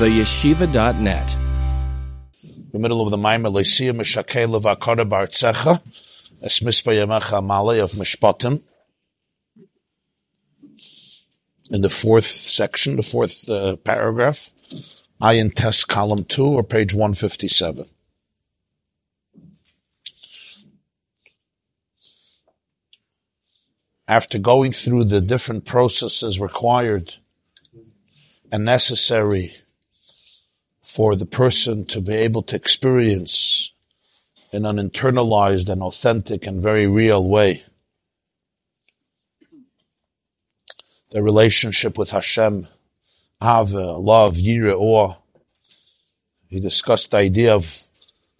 TheYeshiva.net. The middle of the Maimah, Leah, Meshakela, Akara, Bartzecha, Esmispayamecha Malay of Mishpatim. In the fourth section, the fourth paragraph, Ayin Test, column 2, or page 157. After going through the different processes required and necessary for the person to be able to experience in an internalized and authentic and very real way the relationship with Hashem, Haveh, love, Yireh, awe. He discussed the idea of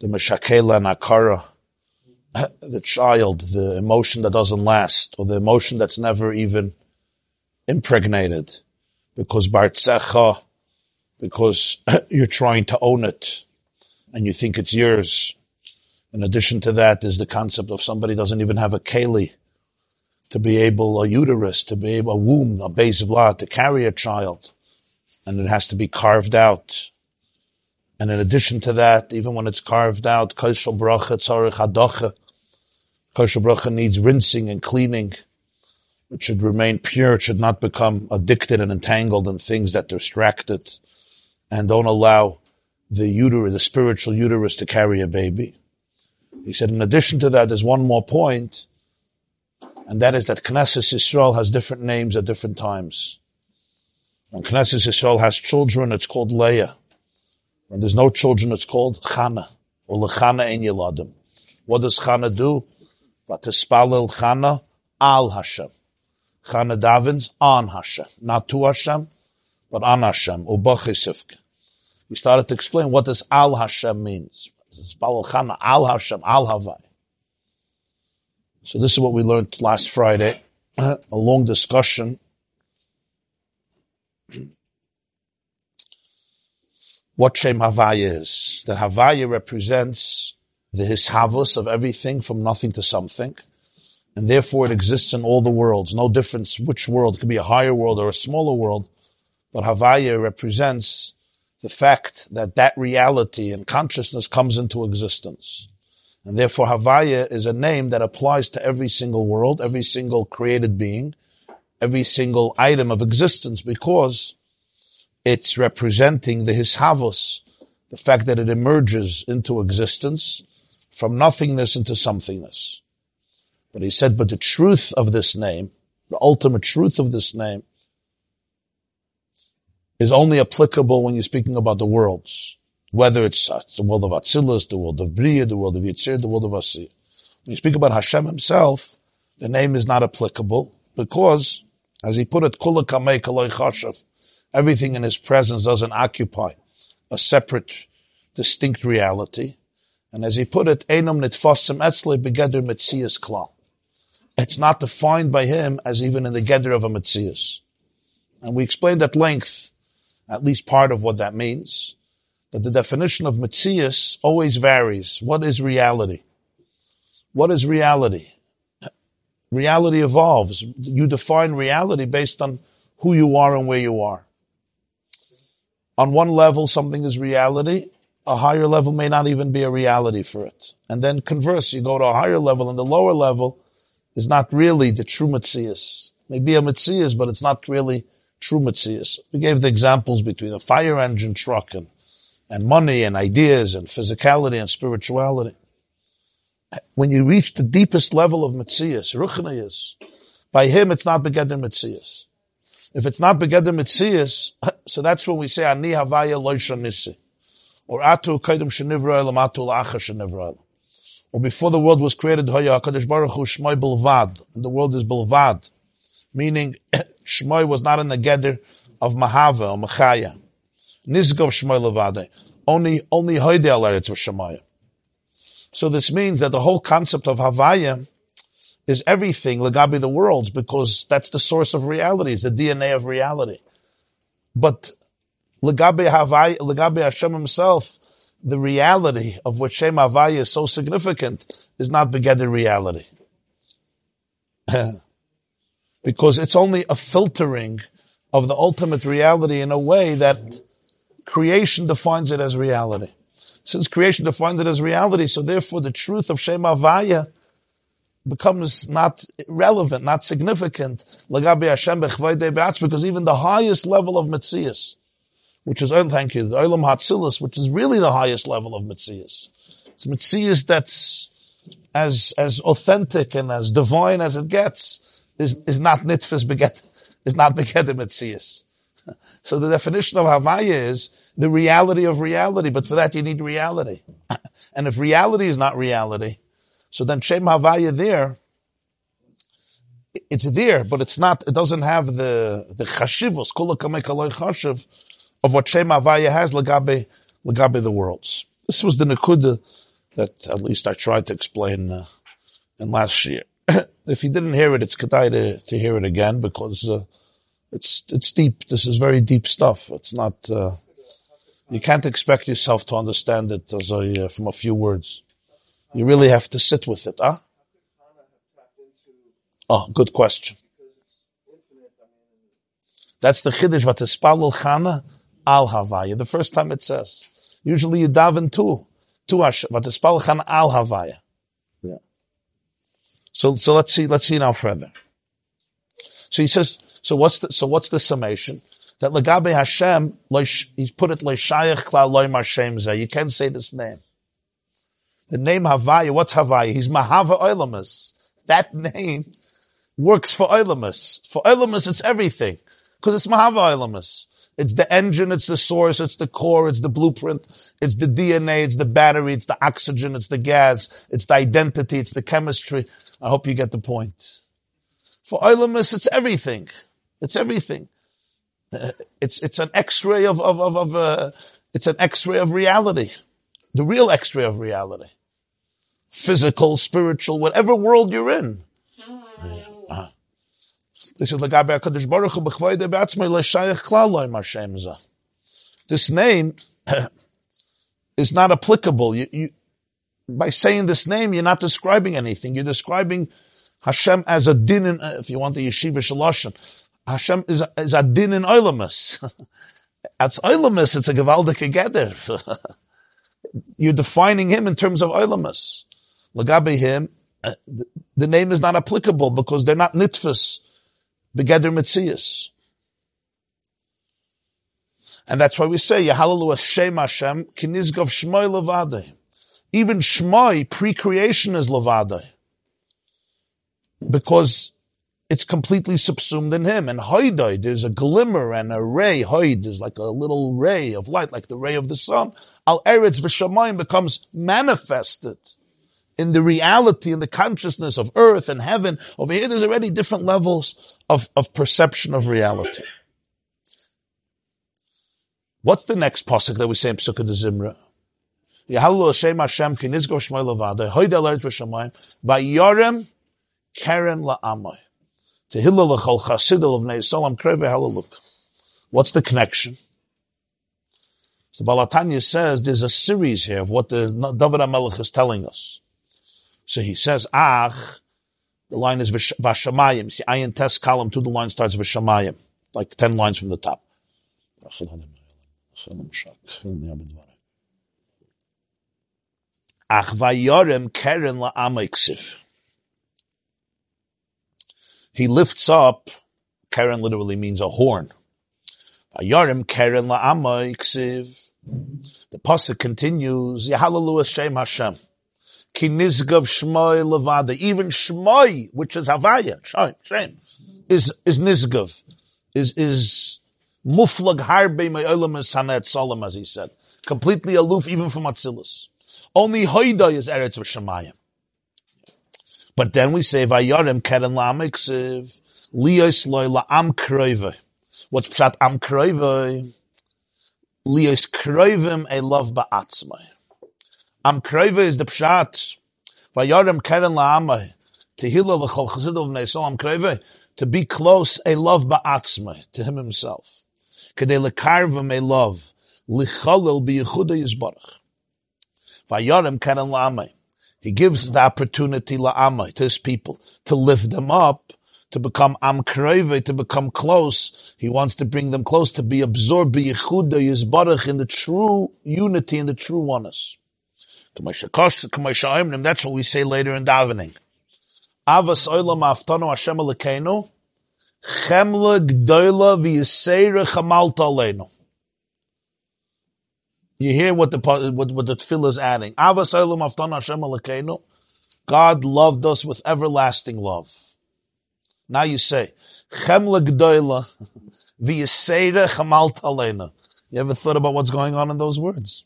the Meshakela and Akara, the child, the emotion that doesn't last, or the emotion that's never even impregnated, because Bartzecha, because you're trying to own it, and you think it's yours. In addition to that is the concept of somebody doesn't even have a keli, to be able, a uterus, to be able, a womb, a base of law, to carry a child. And it has to be carved out. And in addition to that, even when it's carved out, koshu bracha, tzarech ha-docha. Koshu bracha needs rinsing and cleaning. It should remain pure. It should not become addicted and entangled in things that distract it. And don't allow the uterus, the spiritual uterus, to carry a baby. He said, in addition to that, there's one more point. And that is that Knesset Yisrael has different names at different times. When Knesset Yisrael has children, it's called Leah. When there's no children, it's called Chana, or L'Chana En Yiladim. What does Chana do? V'Tespalil Chana Al Hashem. Chana davens An Hashem. Not to Hashem, but An Hashem. We started to explain what this Al Hashem means. V'Tespalil Chana Al Hashem, Al Havai. So this is what we learned last Friday, a long discussion. What Shem Havai is. That Havai represents the Hishavus of everything from nothing to something. And therefore it exists in all the worlds. No difference which world. It could be a higher world or a smaller world. But Havai represents the fact that that reality and consciousness comes into existence. And therefore, Havaya is a name that applies to every single world, every single created being, every single item of existence, because it's representing the Hishavus, the fact that it emerges into existence from nothingness into somethingness. But he said, but the truth of this name, the ultimate truth of this name, is only applicable when you're speaking about the worlds. Whether it's the world of Atzilus, the world of Briya, the world of Yitzir, the world of Asir. When you speak about Hashem himself, the name is not applicable because, as he put it, Kula Kamei Kaloi Chashav, everything in his presence doesn't occupy a separate, distinct reality. And as he put it, Einam Nitfasim Etzle Begeder Metziyas Klal. It's not defined by him as even in the Geder of a Metzius. And we explained at length, at least part of what that means, that the definition of Metzius always varies. What is reality? What is reality? Reality evolves. You define reality based on who you are and where you are. On one level, something is reality. A higher level may not even be a reality for it. And then converse, you go to a higher level, and the lower level is not really the true Metzius. It may be a Metzius, but it's not really true Metzius. We gave the examples between a fire engine truck and money and ideas and physicality and spirituality. When you reach the deepest level of Metzias, Ruchnias, by him it's not Begeden Metziyas. If it's not Begeden Metziyas, so that's when we say, Ani Havaya Lo Shanisi, or Atu Kaidum Shenivra Elam, Atu L'Acha Shenivra Elam. Or before the world was created, Hoya HaKadosh Baruch Hu Shmoi Bilvad, and the world is Bilvad, meaning Shmoi was not in the Geder of Mehaveh or Mechaya. Nizgov Shmoi Levade. Only Haydai Eretz Vashamayim. So this means that the whole concept of Havaya is everything, legabe the worlds, because that's the source of reality, it's the DNA of reality. But legabe Havaya, legabe Hashem himself, the reality of which Shem Havaya is so significant is not Begeder reality. Because it's only a filtering of the ultimate reality in a way that creation defines it as reality. Since creation defines it as reality, so therefore the truth of Shem Havaya becomes not relevant, not significant, legabe Hashem bechvaydei be'atz, because even the highest level of Metzius, which is, thank you, the Oilemus Atzilus, which is really the highest level of Metzius. It's Metzius that's as authentic and as divine as it gets, is not nitfis beget, is not Begeden Metziyas. So the definition of Havaya is the reality of reality, but for that you need reality. And if reality is not reality, so then Shem Havaya there, it's there, but it's not, it doesn't have the chashivos, kula kamei kaloi chashiv, of what Shem Havaya has, legabe the worlds. This was the nekuda that at least I tried to explain in last year. If you didn't hear it, it's kedai to hear it again, because it's deep. This is very deep stuff. It's not, you can't expect yourself to understand it as from a few words. You really have to sit with it, huh? Oh, good question. That's the Chiddush, V'Tespalil Chana Al Havaya. The first time it says. Usually you daven to Hashem. V'Tespalil Chana Al Havaya. Yeah. So let's see now further. So he says, so what's the summation? That legabe Hashem, he's put it le'shayach klal lo'im Hashem zeh. You can't say this name. The name Havaya, what's Havaya? He's Mehaveh Oilemus. That name works for Oilemus. For Oilemus, it's everything. Because it's Mehaveh Oilemus. It's the engine, it's the source, it's the core, it's the blueprint, it's the DNA, it's the battery, it's the oxygen, it's the gas, it's the identity, it's the chemistry. I hope you get the point. For Oilemus, it's everything. It's everything. It's an X-ray it's an X-ray of reality. The real X-ray of reality. Physical, spiritual, whatever world you're in. Uh-huh. This name is not applicable. You, by saying this name, you're not describing anything. You're describing Hashem as a dinin, if you want the yeshivish lashon. Hashem is a dinin Oilemus. That's Oilemus, it's a gewaldige Geder. You're defining him in terms of Oilemus. Legabe him, the name is not applicable because they're not nitfus. Begeder Metziyas. And that's why we say, Yahalalu Shem Hashem, Kinizgov Shmoi Levadei. Even Shmoi, pre-creation, is Levadei. Because it's completely subsumed in him. And Haydai, there's a glimmer and a ray. Hayd is like a little ray of light, like the ray of the sun. Al Eretz Vashamayim becomes manifested in the reality, in the consciousness of earth and heaven. Over here, there's already different levels of perception of reality. What's the next pasuk that we say in Pesukah de Zimra? Yahalalu Hashem Hashem ki nizgor shmoi levadei hoidei l'eretz v'shamayim vayorem keren la'amai tehillah l'chol chasidol v'nei Yisrael amkrei v'halaluk. What's the connection? So Baal HaTanya says there's a series here of what the David HaMelech is telling us. So he says, the line is Vashamayim. See, ayin tes column 2, the line starts Vashamayim. Like 10 lines from the top. He lifts up, Karen literally means a horn. The pasuk continues, Yahalalu Shem Hashem. Kinizgav Shmoi Levada. Even Shmoi, which is Havaya, Shem, is Nizgav, is Muflag Harbe Me'olemus Hanet Solom, as he said. Completely aloof, even from Atzilus. Only Haydai is Eretz V'Shamayim. But then we say, Vayorem Keren La'amiksiv, Liyos Loi La'am Kroive. What's Pshat Am Kroive? Liyos Kroivim Elav Ba'atzmai. Am Kroive is the Pshat. Vayorem Keren La'amai. Tehillah L'chol Chasidov Neisol Am Kroive. To be close, a love ba'atzmai. To him himself. Kedei Lekarvim a love. Licholil B'yichuda Yizbarach. Vayorem Keren La'amai. He gives the opportunity La'amai to his people to lift them up to become amkrove, to become close. He wants to bring them close, to be absorbed by yichuda yizbarach, in the true unity and the true oneness. That's what we say later in davening. Avas olam aftanu Hashem elokeinu chemla gdola v'yiseira chamalta aleinu. You hear what the tefillah is adding. Avas olam aftanu Hashem elokeinu. God loved us with everlasting love. Now you say, Chemla G'doyla, V'yeseda Chamalt Aleina. You ever thought about what's going on in those words?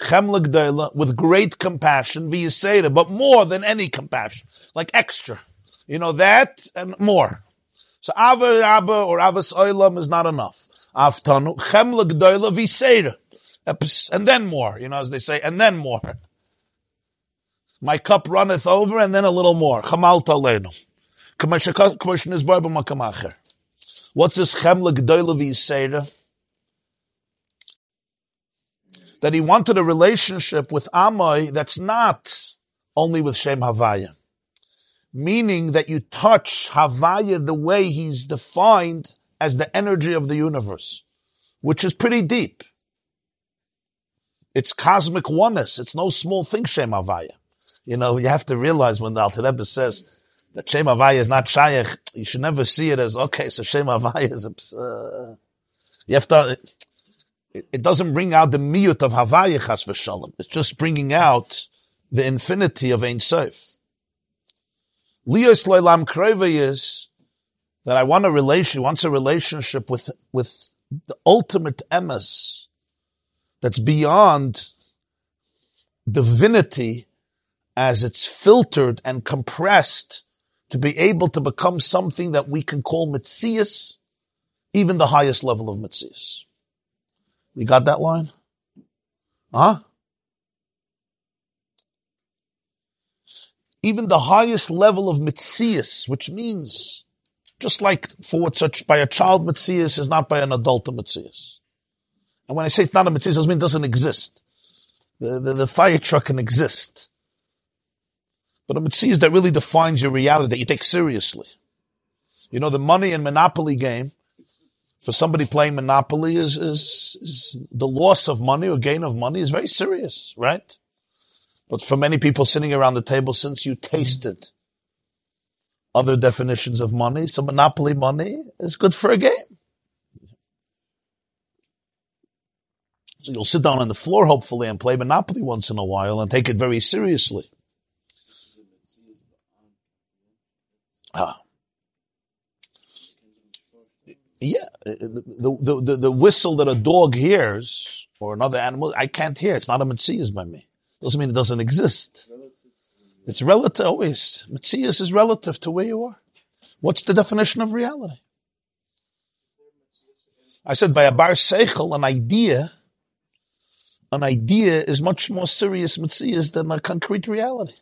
Chemla G'doyla, with great compassion, V'yeseda, but more than any compassion. Like extra. You know, that and more. So Ava Rabba or Avas Oilam is not enough. Avtanu, Chemla G'doyla, V'yeseda. And then more, you know, as they say, and then more. My cup runneth over, and then a little more. Chamalta aleinu. What's this chemla g'dola v'yiseira? That he wanted a relationship with Amoy that's not only with Shem Havaya. Meaning that you touch Havaya the way he's defined as the energy of the universe, which is pretty deep. It's cosmic oneness. It's no small thing, Shem Havaya. You know, you have to realize when the Alter Rebbe says that Shem Havai is not Shayach, you should never see it as, okay, so Shem Havai is you have to, it doesn't bring out the miyut of Havai, Chas V'Shalom. It's just bringing out the infinity of Ein Sof. Leah L'Olam Krove is that wants a relationship with the ultimate emes that's beyond divinity, as it's filtered and compressed to be able to become something that we can call Metzius, even the highest level of Metzius. We got that line? Huh? Even the highest level of Metzius, which means, just like for what such by a child Metzius is not by an adult Metzius. And when I say it's not a Metzius, it doesn't mean it doesn't exist. The fire truck can exist. But a Metzius that really defines your reality, that you take seriously. You know, the money and Monopoly game, for somebody playing Monopoly, is the loss of money or gain of money is very serious, right? But for many people sitting around the table, since you tasted other definitions of money, so Monopoly money is good for a game. So you'll sit down on the floor, hopefully, and play Monopoly once in a while and take it very seriously. Yeah, the whistle that a dog hears, or another animal, I can't hear. It's not a Metzius by me. Doesn't mean it doesn't exist. It's relative always. Metzius is relative to where you are. What's the definition of reality? I said by a Bartzecha, an idea is much more serious Metzius than a concrete reality.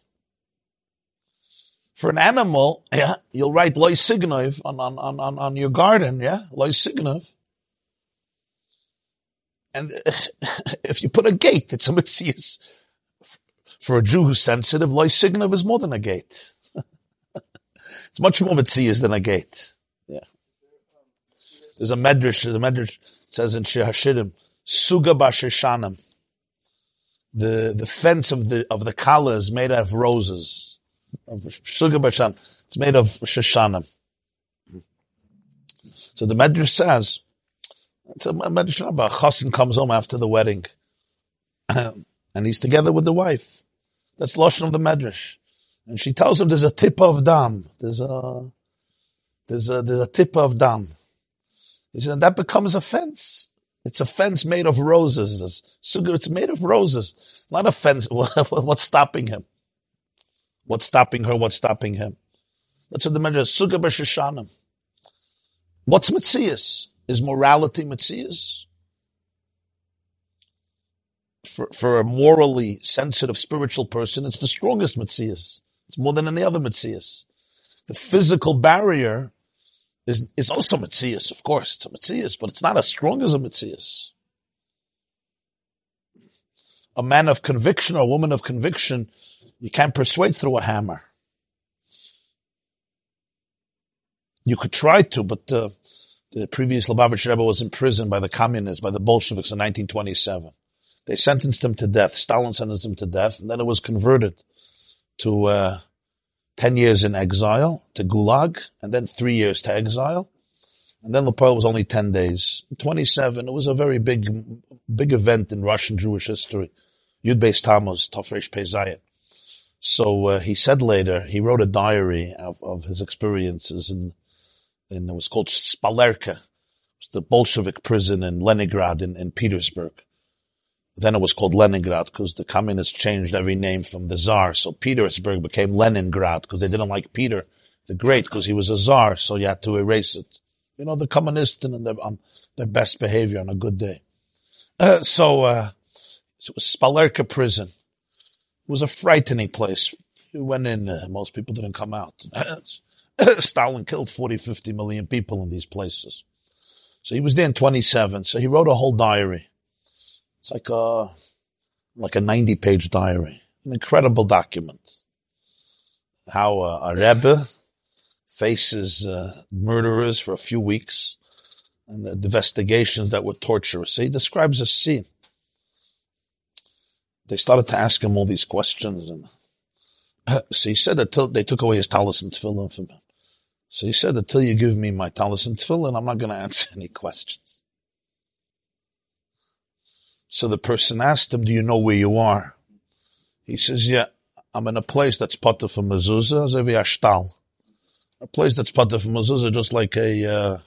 For an animal, yeah, you'll write loy signov on your garden, yeah, loy signov. And if you put a gate, it's a Metzius. For a Jew who's sensitive, loy signov is more than a gate. It's much more Metzius than a gate. Yeah. There's a medrash. The medrash says in Shir Hashirim, "Suga b'sheshanim." The fence of the kala is made out of roses. Of Sugar Bashan. It's made of Shoshanim. So the Medrash says, it's a Medrash Rabbah. A chassan comes home after the wedding, and he's together with the wife. That's Lashon of the Medrash. And she tells him there's a tip of dam. There's a tip of dam. He said, and that becomes a fence. It's a fence made of roses. Sugar, it's made of roses. Not a fence. What's stopping him? What's stopping her? What's stopping him? That's what the measure is. Suga b'sheshanim. What's Metzius? Is morality Metzius? For a morally sensitive spiritual person, it's the strongest Metzius. It's more than any other Metzius. The physical barrier is also Metzius, of course. It's a Metzius, but it's not as strong as a Metzius. A man of conviction or a woman of conviction, you can't persuade through a hammer. You could try to, but the previous Lubavitch Rebbe was imprisoned by the communists, by the Bolsheviks in 1927. They sentenced him to death. Stalin sentenced him to death, and then it was converted to 10 years in exile, to Gulag, and then 3 years to exile. And then Lapel was only 10 days. 27, it was a very big event in Russian Jewish history. Yud Beis Tammuz, Tafresh Pei Zayin. So he said later, he wrote a diary of his experiences in it was called Spalerka, the Bolshevik prison in Leningrad in Petersburg. Then it was called Leningrad because the communists changed every name from the Tsar. So Petersburg became Leningrad because they didn't like Peter the Great because he was a Tsar, so you had to erase it. You know, the communists and their best behavior on a good day. So it was Spalerka prison. It was a frightening place. You went in, most people didn't come out. Stalin killed 40, 50 million people in these places. So he was there in 27. So he wrote a whole diary. It's like a 90-page diary. An incredible document. How a Rebbe faces murderers for a few weeks and the investigations that were torturous. So he describes a scene. They started to ask him all these questions. And so he said, until they took away his talis and tefillin from him. So he said, until you give me my talis and tefillin, I'm not going to answer any questions. So the person asked him, do you know where you are? He says, yeah, I'm in a place that's potter for mezuzah, zevi ashtal. A place that's potter for mezuzah, just like a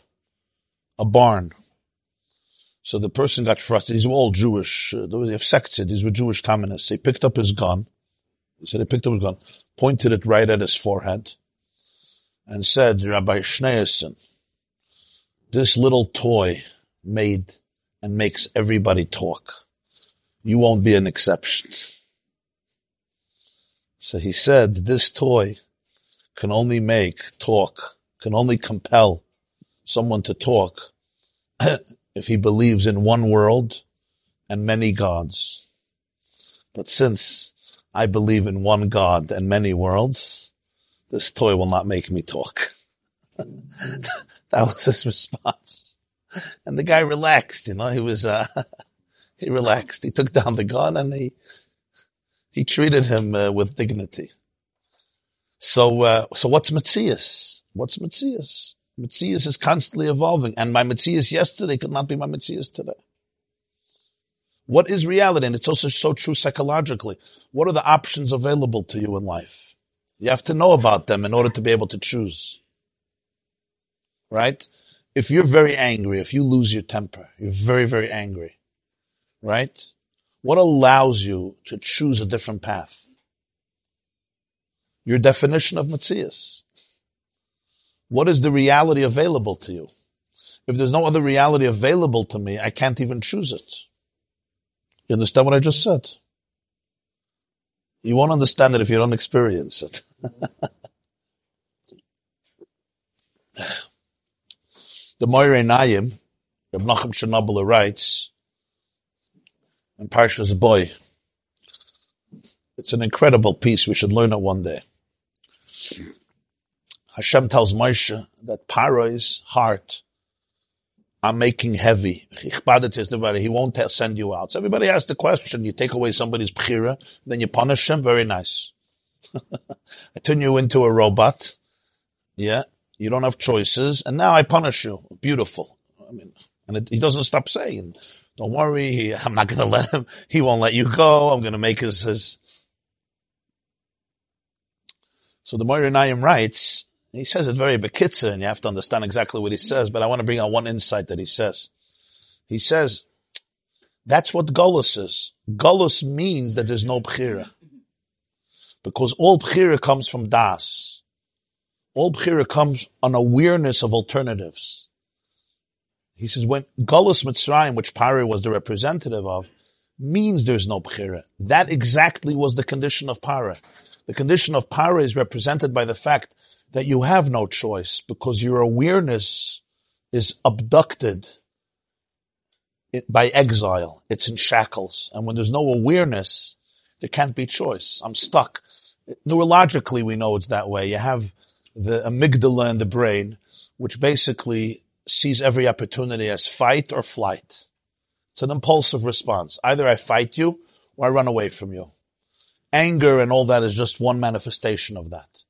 barn. So the person got frustrated. These were all Jewish. They have sects. These were Jewish communists. He picked up his gun. Pointed it right at his forehead, and said, Rabbi Schneerson, this little toy made and makes everybody talk. You won't be an exception. So he said, this toy can only make talk, can only compel someone to talk if he believes in one world and many gods. But since I believe in one God and many worlds, this toy will not make me talk. That was his response. And the guy relaxed, you know, he was, he relaxed. He took down the gun and he treated him with dignity. So what's Metzius? What's Metzius? Metzius is constantly evolving, and my Metzius yesterday could not be my Metzius today. What is reality? And it's also so true psychologically. What are the options available to you in life? You have to know about them in order to be able to choose. Right? If you're very angry, if you lose your temper, you're very, very angry. Right? What allows you to choose a different path? Your definition of Metzius. What is the reality available to you? If there's no other reality available to me, I can't even choose it. You understand what I just said? You won't understand it if you don't experience it. The Moirei Nayim, Reb Nachum Chernobyl writes, in Parshas Boy. It's an incredible piece. We should learn it one day. Hashem tells Moshe that Paro's heart I'm making heavy. He won't send you out. So everybody asks the question. You take away somebody's bchira, then you punish him. Very nice. I turn you into a robot. Yeah. You don't have choices. And now I punish you. Beautiful. I mean, and he doesn't stop saying, don't worry. I'm not going to let him. He won't let you go. I'm going to make his. So the Moirei Nayim writes, he says it very bekitzer, and you have to understand exactly what he says, but I want to bring out one insight that he says. He says, that's what Golus is. Golus means that there's no bchira. Because all bchira comes from das. All bchira comes an awareness of alternatives. He says, when Golus Mitzrayim, which Pari was the representative of, means there's no bchira. That exactly was the condition of Pari. The condition of Pari is represented by the fact that you have no choice because your awareness is abducted by exile. It's in shackles. And when there's no awareness, there can't be choice. I'm stuck. Neurologically, we know it's that way. You have the amygdala in the brain, which basically sees every opportunity as fight or flight. It's an impulsive response. Either I fight you or I run away from you. Anger and all that is just one manifestation of that.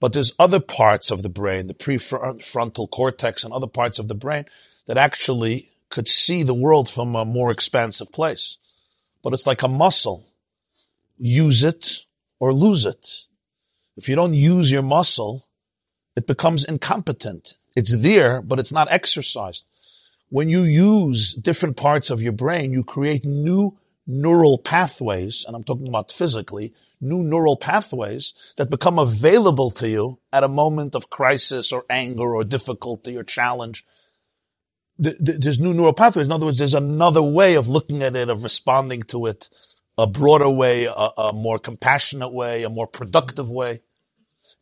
But there's other parts of the brain, the prefrontal cortex and other parts of the brain that actually could see the world from a more expansive place. But it's like a muscle. Use it or lose it. If you don't use your muscle, it becomes incompetent. It's there, but it's not exercised. When you use different parts of your brain, you create new neural pathways, and I'm talking about physically, new neural pathways that become available to you at a moment of crisis or anger or difficulty or challenge. There's new neural pathways. In other words, there's another way of looking at it, of responding to it, a broader way, a more compassionate way, a more productive way.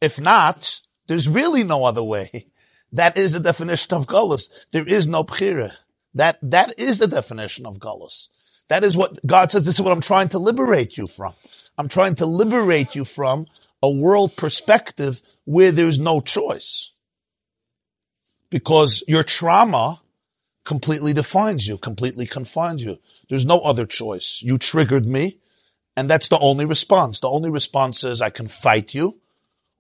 If not, there's really no other way. That is the definition of galus. There is no bchira. That is the definition of galus. That is what God says, this is what I'm trying to liberate you from. I'm trying to liberate you from a world perspective where there's no choice. Because your trauma completely defines you, completely confines you. There's no other choice. You triggered me, and that's the only response. The only response is I can fight you,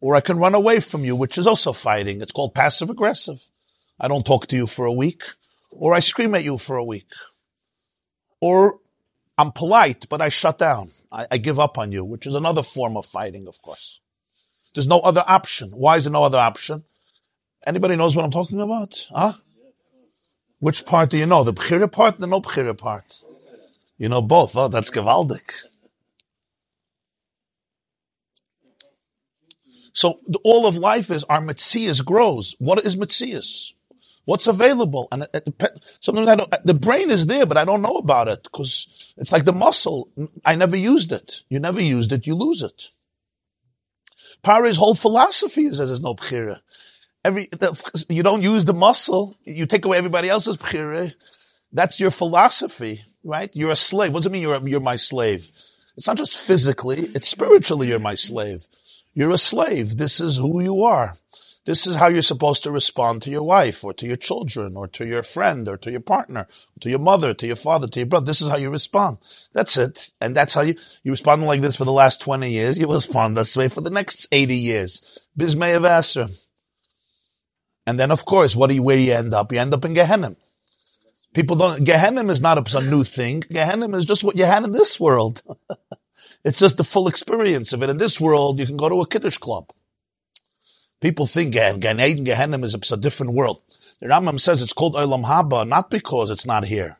or I can run away from you, which is also fighting. It's called passive-aggressive. I don't talk to you for a week, or I scream at you for a week. Or I'm polite, but I shut down. I give up on you, which is another form of fighting, of course. There's no other option. Why is there no other option? Anybody knows what I'm talking about? Huh? Which part do you know? The b'chira part and the no b'chira part? You know both. Oh, that's gewaldic. So all of life is our Metzius grows. What is Metzius? What's available? And sometimes the brain is there, but I don't know about it because it's like the muscle. I never used it. You never used it, you lose it. Pari's whole philosophy is that there's no b'chira. You don't use the muscle, you take away everybody else's b'chira. That's your philosophy, right? You're a slave. What does it mean you're my slave? It's not just physically, it's spiritually you're my slave. You're a slave. This is who you are. This is how you're supposed to respond to your wife or to your children or to your friend or to your partner, to your mother, to your father, to your brother. This is how you respond. That's it. And that's how you respond like this for the last 20 years. You respond this way for the next 80 years. Bismay of Asra. And then, of course, where do you end up? You end up in Gehenna. Gehenna is not a new thing. Gehenna is just what you had in this world. It's just the full experience of it. In this world, you can go to a Kiddush club. People think Gan Eden, Gehenna is a different world. The Rambam says it's called Olam Haba, not because it's not here.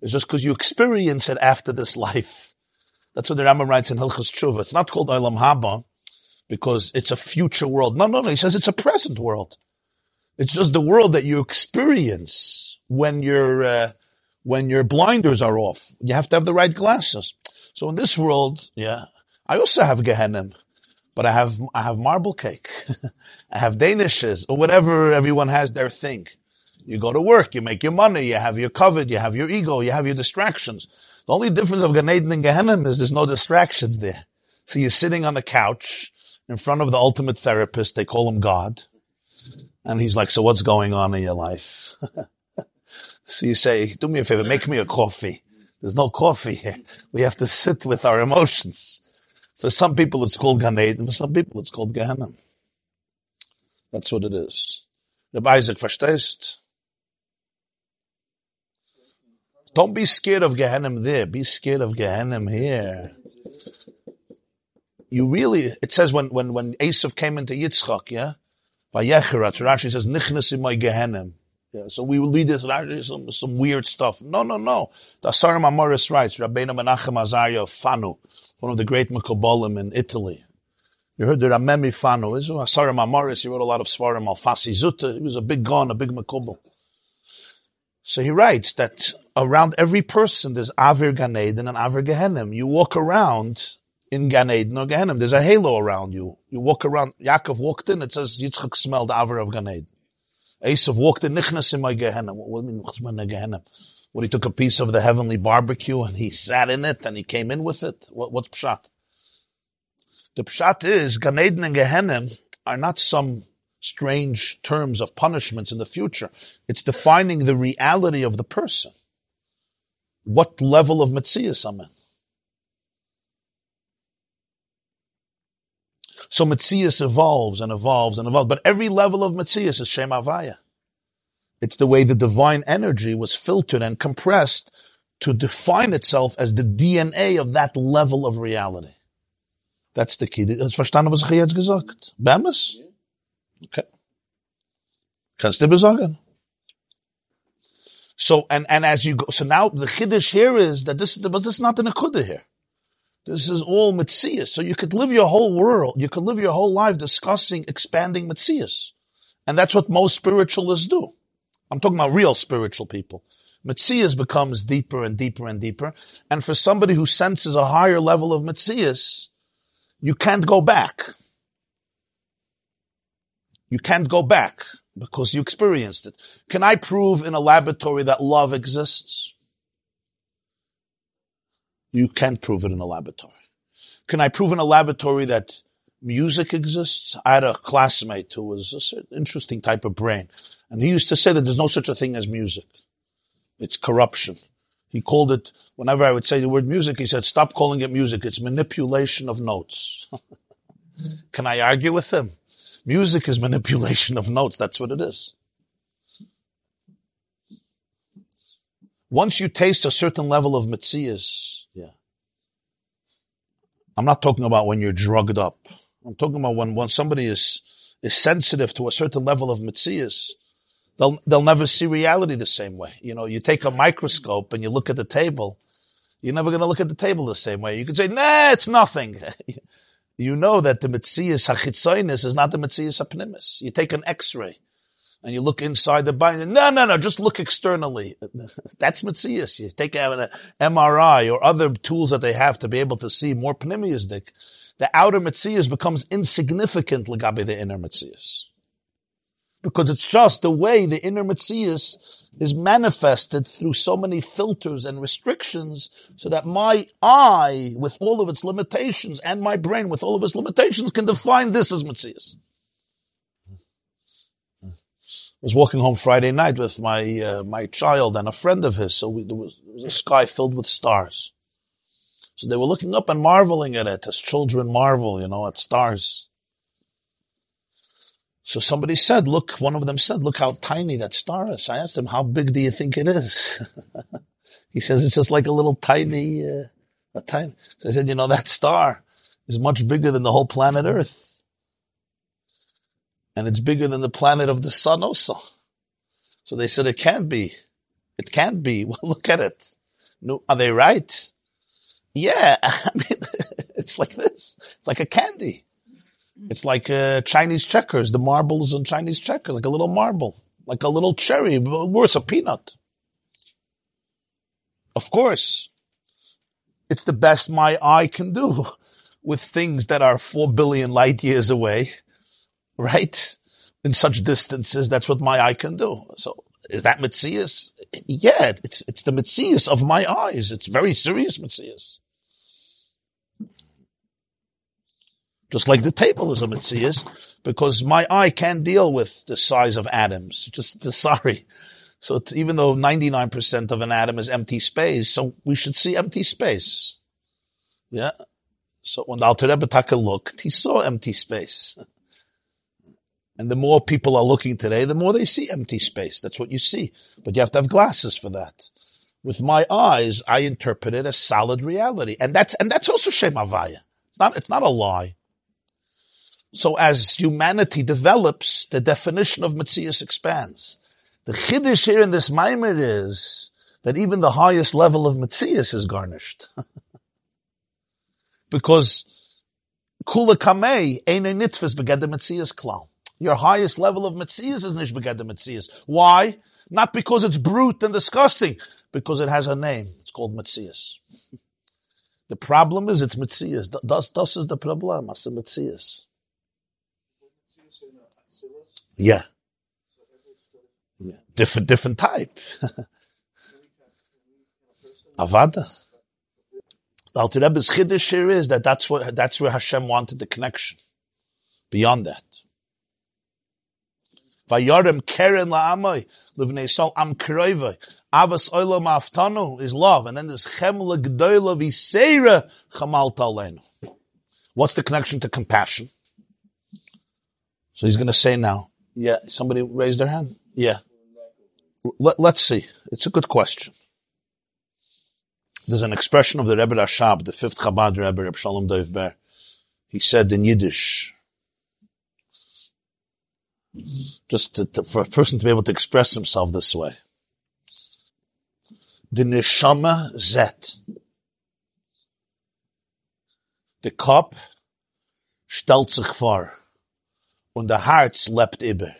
It's just because you experience it after this life. That's what the Rambam writes in Hilchos Tshuva. It's not called Olam Haba because it's a future world. No. He says it's a present world. It's just the world that you experience when your blinders are off. You have to have the right glasses. So in this world, yeah, I also have Gehenna. But I have marble cake. I have Danishes or whatever. Everyone has their thing. You go to work, you make your money, you have your covet, you have your ego, you have your distractions. The only difference of Gan Eden and Gehenna is there's no distractions there. So you're sitting on the couch in front of the ultimate therapist. They call him God. And he's like, so what's going on in your life? So you say, do me a favor, make me a coffee. There's no coffee here. We have to sit with our emotions. For some people it's called Gan Eden, for some people it's called Gehenna. That's what it is. Reb Isaac, verstehst? Don't be scared of Gehenna there, be scared of Gehenna here. It says when Esav came into Yitzchak, yeah? Vayechirat, Rashi says, Nichnas in my Gehenna. Yeah, so we will read this some weird stuff. No. The Asarim Amoris writes, Rabbeinu Menachem Azariah Fanu, one of the great Mekabolim in Italy. You heard the Ramemi Fanu. Asarim Amoris, he wrote a lot of Svarim Alfasi Zuta. He was a big gon, a big Mekobol. So he writes that around every person there's Avir Gan Eden and Avir Gehenim. You walk around in Gan Eden or Gehenim. There's a halo around you. You walk around. Yaakov walked in, it says Yitzchak smelled the Avir of Gan Eden. Esav walked in Nichnas in my Gehenna. What do you mean Gehenna? What, he took a piece of the heavenly barbecue and he sat in it and he came in with it? What's pshat? The pshat is Gan Eden and Gehenna are not some strange terms of punishments in the future. It's defining the reality of the person. What level of Metzius I'm in. So Metzius evolves and evolves and evolves. But every level of Metzius is Shem Havai. It's the way the divine energy was filtered and compressed to define itself as the DNA of that level of reality. That's the key. It's verstanden, was ich jetzt gesagt? Bemis? Okay. Kannst du besorgen? So, and as you go, so now the chiddush here is that this is not an akudah here. This is all Metzias. So you could live your whole world, you could live your whole life discussing expanding Metzias. And that's what most spiritualists do. I'm talking about real spiritual people. Metzias becomes deeper and deeper and deeper. And for somebody who senses a higher level of Metzias, you can't go back. You can't go back because you experienced it. Can I prove in a laboratory that love exists? You can't prove it in a laboratory. Can I prove in a laboratory that music exists? I had a classmate who was an interesting type of brain, and he used to say that there's no such a thing as music. It's corruption. He called it, whenever I would say the word music, he said, stop calling it music. It's manipulation of notes. Can I argue with him? Music is manipulation of notes. That's what it is. Once you taste a certain level of Metzias, yeah. I'm not talking about when you're drugged up. I'm talking about when somebody is sensitive to a certain level of Metzias, they'll never see reality the same way. You know, you take a microscope and you look at the table, you're never going to look at the table the same way. You could say, nah, it's nothing. You know that the Metzias hachitzainis is not the Metzias hapnimis. You take an X-ray and you look inside the body. No, just look externally. That's Metzias. You take an MRI or other tools that they have to be able to see more pneumiasdik. The outer Metzias becomes insignificant legabe the inner Metzias. Because it's just the way the inner Metzias is manifested through so many filters and restrictions, so that my eye, with all of its limitations, and my brain, with all of its limitations, can define this as Metzias. I was walking home Friday night with my child and a friend of his, so there was a sky filled with stars. So they were looking up and marveling at it, as children marvel, at stars. So somebody said, one of them said, look how tiny that star is. I asked him, how big do you think it is? He says, it's just like a little tiny. So I said, that star is much bigger than the whole planet Earth. And it's bigger than the planet of the sun also. So they said, it can't be. Well, look at it. No, are they right? Yeah. I mean, it's like this. It's like a candy. It's like Chinese checkers, the marbles in Chinese checkers, like a little marble, like a little cherry, worse, a peanut. Of course, it's the best my eye can do with things that are 4 billion light years away, right? In such distances, that's what my eye can do. So is that Metzias? Yeah, it's the Metzias of my eyes. It's very serious Metzias. Just like the table is a Metzias, because my eye can't deal with the size of atoms. So even though 99% of an atom is empty space, so we should see empty space. Yeah. So when the Alter Rebbe Taka looked, he saw empty space. And the more people are looking today, the more they see empty space. That's what you see. But you have to have glasses for that. With my eyes, I interpret it as solid reality. And that's also Shem Havai. It's not a lie. So as humanity develops, the definition of Metzius expands. The chiddush here in this maimer is that even the highest level of Metzius is garnished. Because kula kamei einay nitfas begeden Metzias klal. Your highest level of Metzius is nish begeden Metzias. Why? Not because it's brute and disgusting, because it has a name. It's called Metzius. The problem is it's Metzius. Das is the problem. It's the Metzius. Yeah. Yeah. Different type. Avada. The Alter Rebbe's chiddush here is that's where Hashem wanted the connection. Beyond that. Vayarim keren la'amai, livnei sol am kroivai. Avas oilam aftanu is love. And then there's chemla g'doyla v'seira chamal ta'aleinu. What's the connection to compassion? So he's going to say now, yeah, somebody raised their hand? Yeah. Let's see. It's a good question. There's an expression of the Rebbe Rashab, the 5th Chabad Rebbe, Reb Shalom Dov Ber. He said in Yiddish, just for a person to be able to express himself this way. The neshama zet. The Kopf stellt sich vor und der Herz lebt über.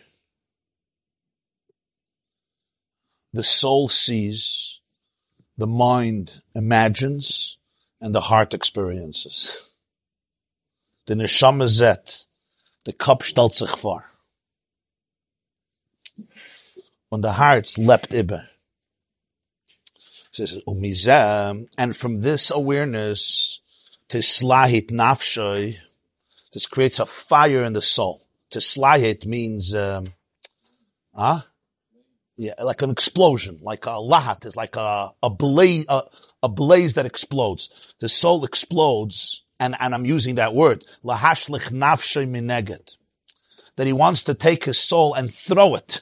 The soul sees, the mind imagines, and the heart experiences. The neshama zet. The Kopf stellt sich vor. When the hearts leapt iber. Says, and from this awareness, tislahit nafshay, this creates a fire in the soul. Tislahit means, yeah, like an explosion, like a lahat, is like a blaze that explodes. The soul explodes, and I'm using that word, lahashlich nafshay mineged. That he wants to take his soul and throw it,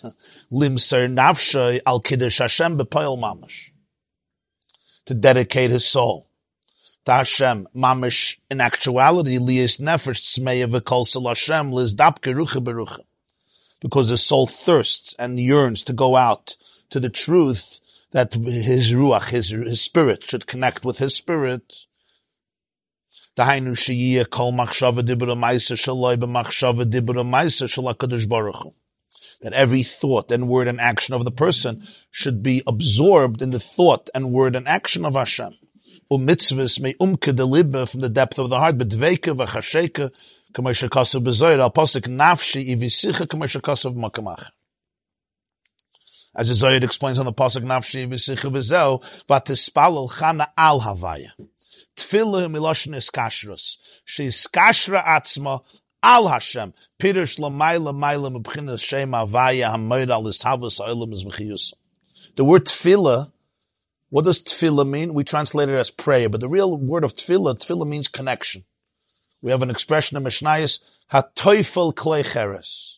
limser nafshay al kiddush Hashem b'poil mamash, to dedicate his soul to Hashem mamash. In actuality, liyis nefesh tzmei v'kolsel Hashem lizdapke rucha berucha, because the soul thirsts and yearns to go out to the truth that his ruach, his spirit, should connect with his spirit. That every thought and word and action of the person should be absorbed in the thought and word and action of Hashem. From the depth of the heart, as the Zohar explains on the pasuk, Nafshi V'Sicha V'Zeu, V'Tespalil Chana Al Havaya. Tefillah miloshin is kashrus. She is kashra atzma al Hashem. Pirush lamayla mayla mebchinas Shem Havaya hamoyed al Hishavus Oilemus v'chiyus. The word tefillah, what does tefillah mean? We translate it as prayer, but the real word of tefillah means connection. We have an expression in Mishnayos, hatoifel klei cheres.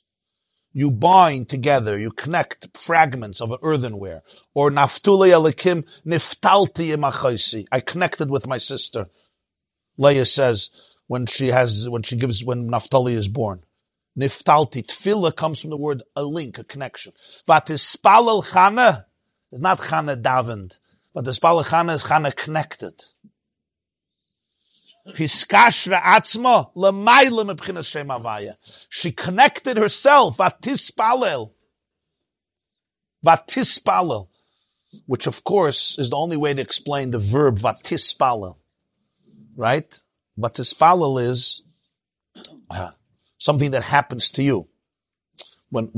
You bind together, you connect fragments of an earthenware. Or naftulei elikim niftalti imachosi. I connected with my sister. Leah says when Naftali is born. Niftalti. Tefillah comes from the word a link, a connection. V'Tespalil Chana is not Chana davened. V'Tespalil Chana is Chana connected. She connected herself, Vatispalel, which of course is the only way to explain the verb Vatispalel, right? Vatispalel is something that happens to you. When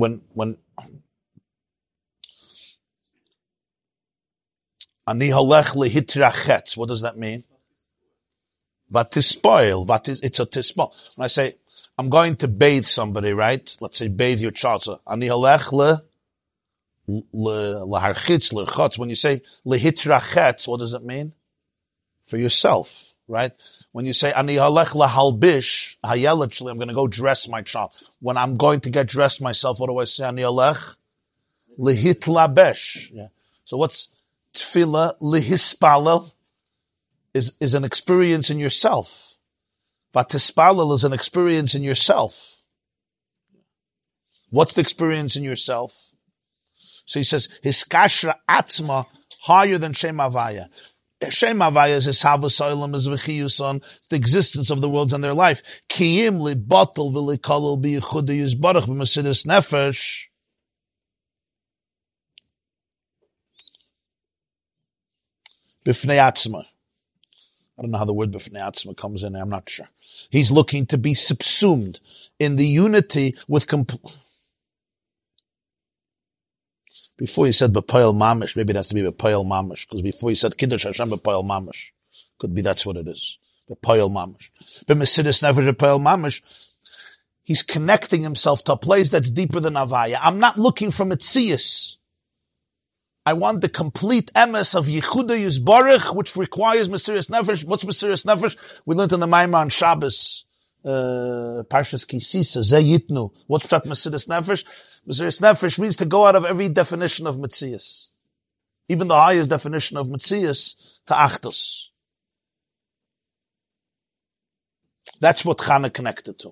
Ani halech lehitrachetz, what does that mean? V'Tespalil, it's a tispal. When I say, I'm going to bathe somebody, right? Let's say, bathe your child. So, ani halech leharchitz, lechatz. When you say, lehitrachetz, what does it mean? For yourself, right? When you say, ani halech lehalbish, hayelachli, I'm going to go dress my child. When I'm going to get dressed myself, what do I say? Ani halech lehitlabesh. Yeah. So what's tefillah lehispalil? Is an experience in yourself. V'Tespalil is an experience in yourself. What's the experience in yourself? So he says, his kashra atzma, higher than Shem Havaya. Shem Havaya is Hishavus Oilemus v'chiyuson, it's the existence of the worlds and their life. Kiyim li'batel v'li'kalil b'yichudu yizbarach b'mesidus nefesh. B'fnei atzma. I don't know how the word b'fnei atzma comes in there, I'm not sure. He's looking to be subsumed in the unity with before he said b'poil mamish, maybe it has to be b'poil mamish, because before he said kiddush Hashem b'poil mamish. Could be that's what it is. B'poil mamish. B'mesidus nefesh b'poil mamish. He's connecting himself to a place that's deeper than Havaya. I'm not looking for Metzius. I want the complete emes of Yehuda Yisborich, which requires Mysterious Nefesh. What's Mysterious Nefesh? We learned in the Maimah on Shabbos, Parshas Kisisa, Zeyitnu. What's Pshat Mysterious Nefesh? Mysterious Nefesh means to go out of every definition of Metzius. Even the highest definition of Metzius, Ta'achtos. That's what Chana connected to.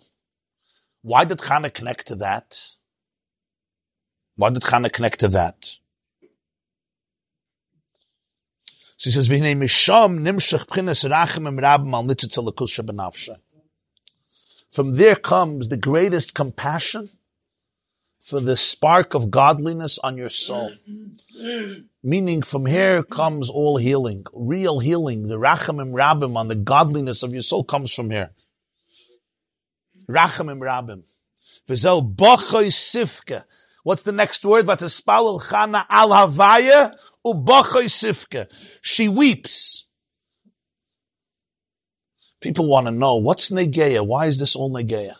Why did Chana connect to that? Why did Chana connect to that? So he says, V'hinei misham nimshach p'chines rachem im rabim al nitzitz alakus shebenavshe. From there comes the greatest compassion for the spark of godliness on your soul. Meaning from here comes all healing, real healing. The rachem im rabim on the godliness of your soul comes from here. Rachem im rabim. V'zeu bochoi sifke. What's the next word? V'Tespalil Chana al Havaya u'bachoi sifke. She weeps. People want to know, what's negeya? Why is this all negeya?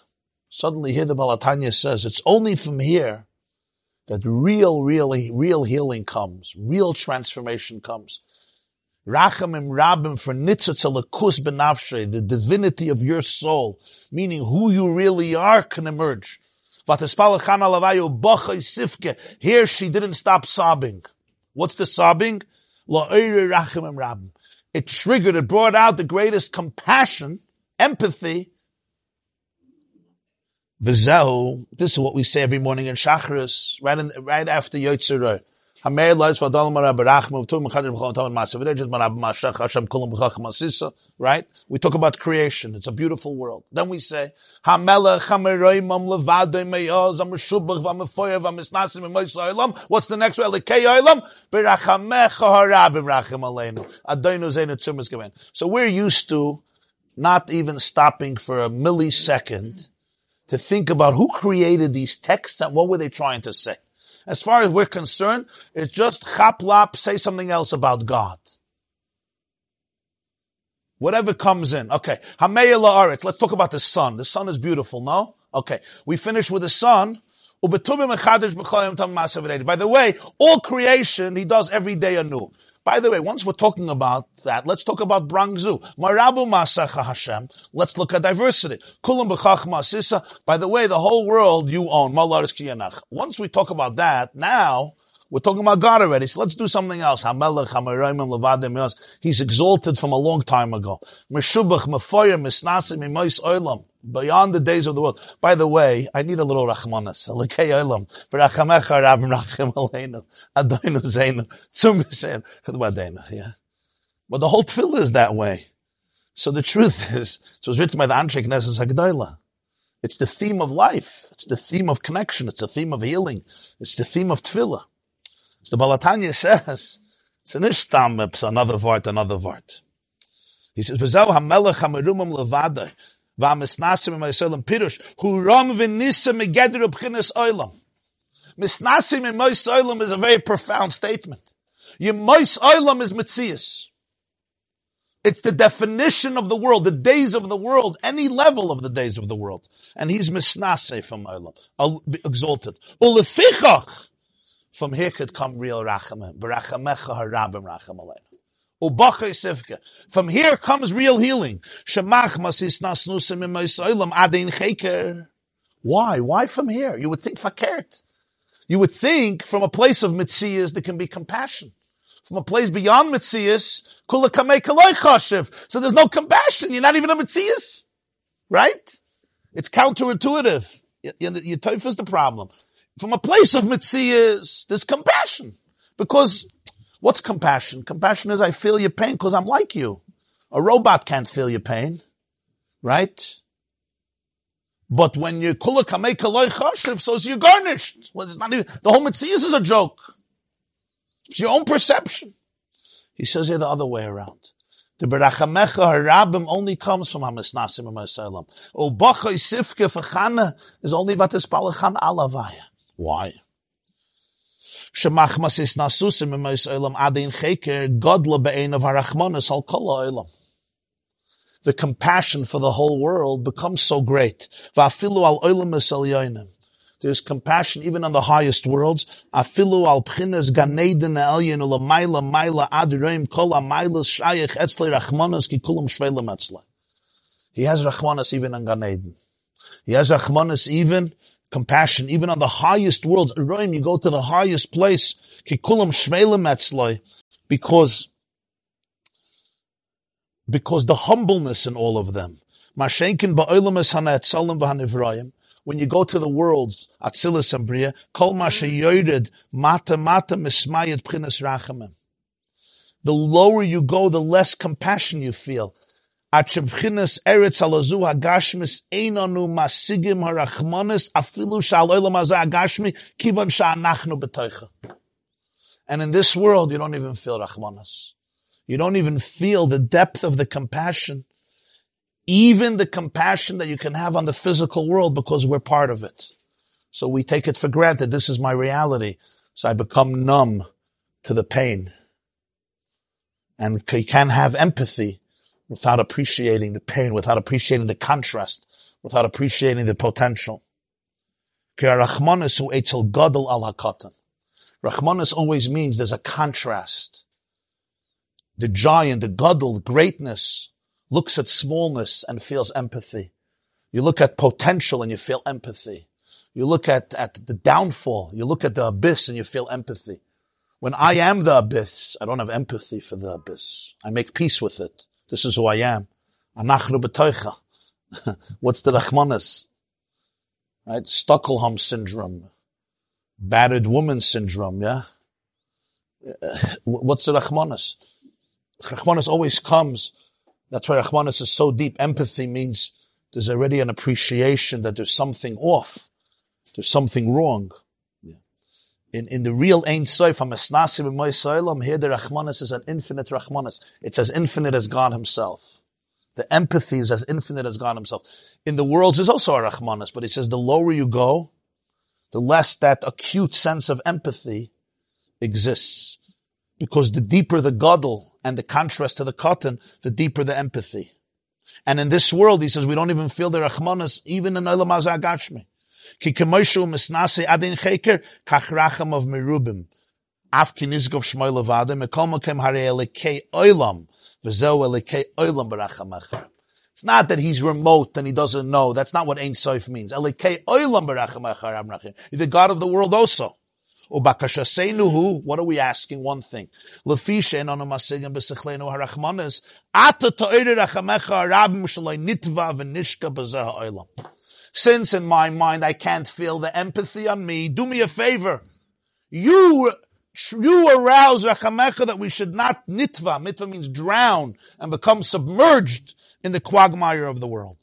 Suddenly here the Balatanya says, it's only from here that real healing comes. Real transformation comes. Rachamim Rabbim for nitzitz alakus benafshe, the divinity of your soul, meaning who you really are, can emerge. V'Tespalil Chana al Havaya u'bachoi sifke. Here she didn't stop sobbing. What's the sobbing? La'iri rachamim Rabbim. It triggered, it brought out the greatest compassion, empathy. V'zehu, this is what we say every morning in Shacharis, right after Yotzerah. Right? We talk about creation. It's a beautiful world. Then we say, what's the next one? So we're used to not even stopping for a millisecond to think about who created these texts and what were they trying to say. As far as we're concerned, it's just chaplap, say something else about God. Whatever comes in. Okay. Let's talk about the sun. The sun is beautiful, no? Okay. We finish with the sun. By the way, all creation he does every day anew. By the way, once we're talking about that, let's talk about Brangzu. Let's look at diversity. By the way, the whole world you own. Once we talk about that, now we're talking about God already. So let's do something else. He's exalted from a long time ago. Beyond the days of the world. By the way, I need a little rachmanas. Yeah. But the whole tefillah is that way. So the truth is, so it's written by the Anshe Knesset Hagdola. It's the theme of life. It's the theme of connection. It's the theme of healing. It's the theme of tefillah. So the Baal HaTanya says, it's an ishtam, another vart, another vart. He says, V'zau ha-melech ha-merumam levadai, v'amisnasim im-ha-yisolim pirush, hu-ram v'nisa megedru b'chines oilam. Misnasim im-ha-yisolim is a very profound statement. Yim-ha-yis oilam is Metzius. It's the definition of the world, the days of the world, any level of the days of the world. And he's misnase from oilam, exalted. Ulefichach. From here could come real rachamim. B'rachamecha harabim racham aleinu. Ubachei sifka. From here comes real healing. Shemach masis nasnusim im yisraelim adein cheker. Why? Why from here? You would think fakert. You would think from a place of mitzias there can be compassion. From a place beyond mitzias, kula kamei kaloi chashiv. So there's no compassion. You're not even a mitzias. Right? It's counterintuitive. Your teuf is the problem. From a place of Metzias, there's compassion. Because, what's compassion? Compassion is I feel your pain because I'm like you. A robot can't feel your pain. Right? But when you're kula kamei kaloi chashiv, so you're garnished. Well, it's not even, the whole Metzias is a joke. It's your own perception. He says here the other way around. The berachamecha harabim only comes from hamisnasim hamasalam. Ubacha isifke fachana is only V'Tespalil Chana al Havaya. Why? Shemachmas is nasusim emes olam adin cheker godla be'ein of harachmanas al kol olam. the compassion for the whole world becomes so great. Va'afilu al oilemus al yoinim. There's compassion even on the highest worlds. Afilu al pchines ganeden elyon ulamaila maila adirim kol amailas shayich etzle rachmanas ki kulam shveilem etzle. He has rachmanas even on ganeden. He has rachmanas even compassion even on the highest worlds. Roim, you go to the highest place ki kulam shveilem etzle because the humbleness in all of them. Mashenkin ba'olemus hanetzalim v'hanivroim. When you go to the worlds, Atzilus and Bria, Kol Masha Yored, Mata Mata Mismayat Pchines Rachamim. The lower you go, the less compassion you feel. Achibchines Eretz Alazu Hagashmis Einonu Masigim Harachmanis Afilu Shaloilam Azah Hagashmi Kivan Sha'anachnu B'toicha. And in this world, you don't even feel Rachmanis. You don't even feel the depth of the compassion. Even the compassion that you can have on the physical world because we're part of it. So we take it for granted. This is my reality. So I become numb to the pain. And you can't have empathy without appreciating the pain, without appreciating the contrast, without appreciating the potential. Rachmanis always means there's a contrast. The giant, the gadol, greatness, looks at smallness and feels empathy. You look at potential and you feel empathy. You look at the downfall. You look at the abyss and you feel empathy. When I am the abyss, I don't have empathy for the abyss. I make peace with it. This is who I am. Anachnu b'toicha. What's the rachmanis? Right? Stockholm syndrome. Battered woman syndrome, yeah? What's the rachmanis? Rachmanis always comes. That's why Rachmanis is so deep. Empathy means there's already an appreciation that there's something off. There's something wrong. Yeah. In the real Ein Sof, HaMesnasi B'moysoilam, here the Rachmanis is an infinite Rachmanis. It's as infinite as God himself. The empathy is as infinite as God himself. In the worlds is also a Rachmanis, but he says the lower you go, the less that acute sense of empathy exists. Because the deeper the gadol, and the contrast to the cotton, the deeper the empathy. And in this world, he says, we don't even feel the rachmanas, even in Olam Hazeh Hagashmi. Ki k'moshu misnasei adin cheker, kach racham of merubim. Af ki nizgov shmoi levadim, ekol mokem harei elikei oilam, v'zeu elikei oilam b'rachamecha. It's not that he's remote and he doesn't know. That's not what Ein Sof means. Elikei oilam b'rachamecha ramrachim. He's the God of the world also. What are we asking? One thing. Since in my mind I can't feel the empathy on me, do me a favor. You arouse Rachamecha that we should not nitva. Nitva means drown and become submerged in the quagmire of the world.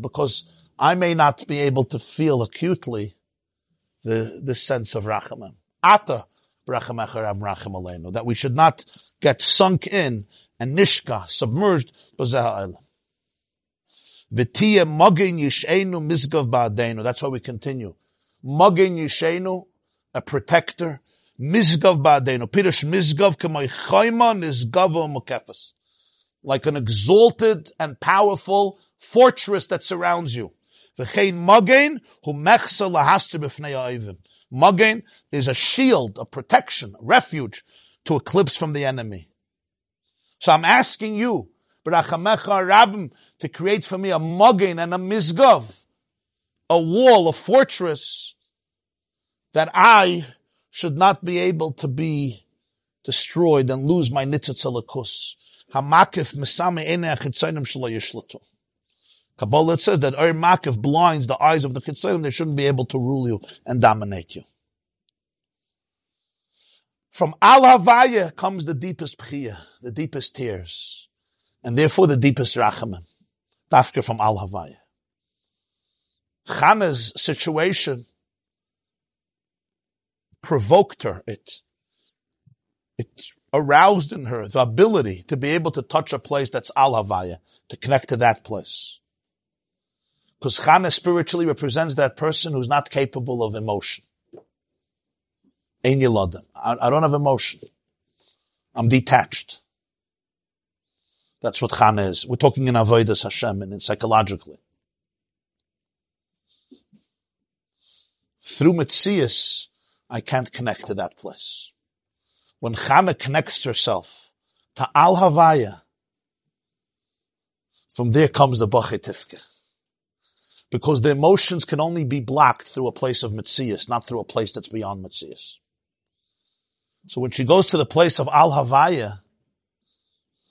Because I may not be able to feel acutely the sense of rachamim. Ata b'rachamecha rab rachim aleinu. That we should not get sunk in and nishka, submerged, b'zeha elam. V'tiyeh mogin yish'enu mizgav ba'adenu. That's why we continue. Mogin yish'enu, a protector. Mizgav ba'adenu. Pirush mizgav k'moi chayman izgavo mukefas. Like an exalted and powerful fortress that surrounds you. Magen is a shield, a protection, a refuge to eclipse from the enemy. So I'm asking you, to create for me a magen and a mizgav, a wall, a fortress, that I should not be able to be destroyed and lose my nitzitz alakus. Kabbalah, it says that Ur Makif blinds the eyes of the Chitzonim, they shouldn't be able to rule you and dominate you. From Al Havaya comes the deepest B'chiyah, the deepest tears, and therefore the deepest Rachamim. Tafka from Al Havaya. Chana's situation provoked her. It aroused in her the ability to be able to touch a place that's Al Havaya, to connect to that place. Because Chana spiritually represents that person who's not capable of emotion. Ein Yiladim. I don't have emotion. I'm detached. That's what Chana is. We're talking in Avodas Hashem and in psychologically. Through Metzius, I can't connect to that place. When Chana connects herself to Al Havaya, from there comes the Bachetivka. Because the emotions can only be blocked through a place of Metzius, not through a place that's beyond Metzius. So when she goes to the place of Al Havaya,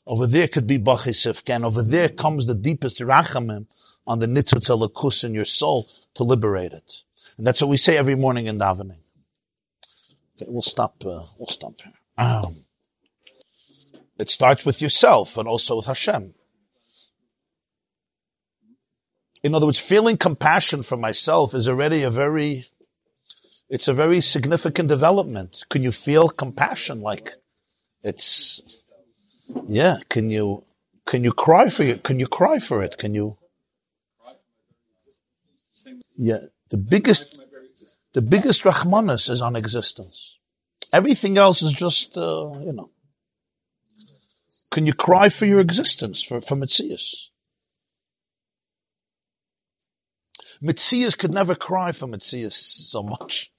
over there could be Bachetivka, and over there comes the deepest Rachamim on the Nitzutz HaLakus in your soul to liberate it. And that's what we say every morning in davening. Okay, we'll stop here. It starts with yourself and also with Hashem. In other words, feeling compassion for myself is already it's a very significant development. Can you feel compassion? Can you cry for it? Yeah. The biggest Rachmanis is on existence. Everything else is just, Can you cry for your existence, for Metzius? Metzius could never cry for Metzius so much.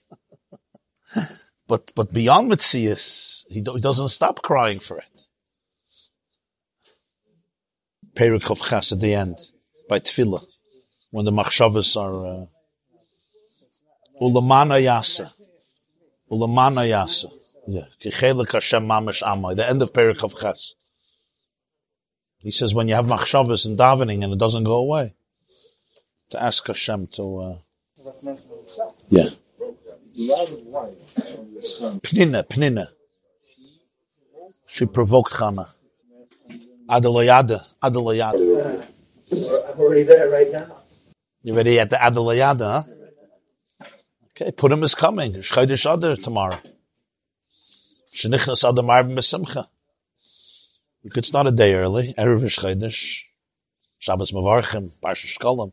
but beyond Metzius, he doesn't stop crying for it. Perek Chof Ches at the end, by Tefillah, when the Machshavas are... Ulamana Yasa. Yeah. Kichelek Hashem Mamash Amai. The end of Perek Chof Ches. He says when you have machshavas and davening and it doesn't go away, to ask Hashem to... Yeah. Pnina. She provoked Chana. Adelayada. I'm already there right now. You're ready at the Adelayada, huh? Okay, Purim is coming. Shchaydish Adar tomorrow. Shenichnas Adar Marbim B'Simcha. You could start a day early. Erev Shchaydish. Shabbos Mevarchim. Parshas Shkolim.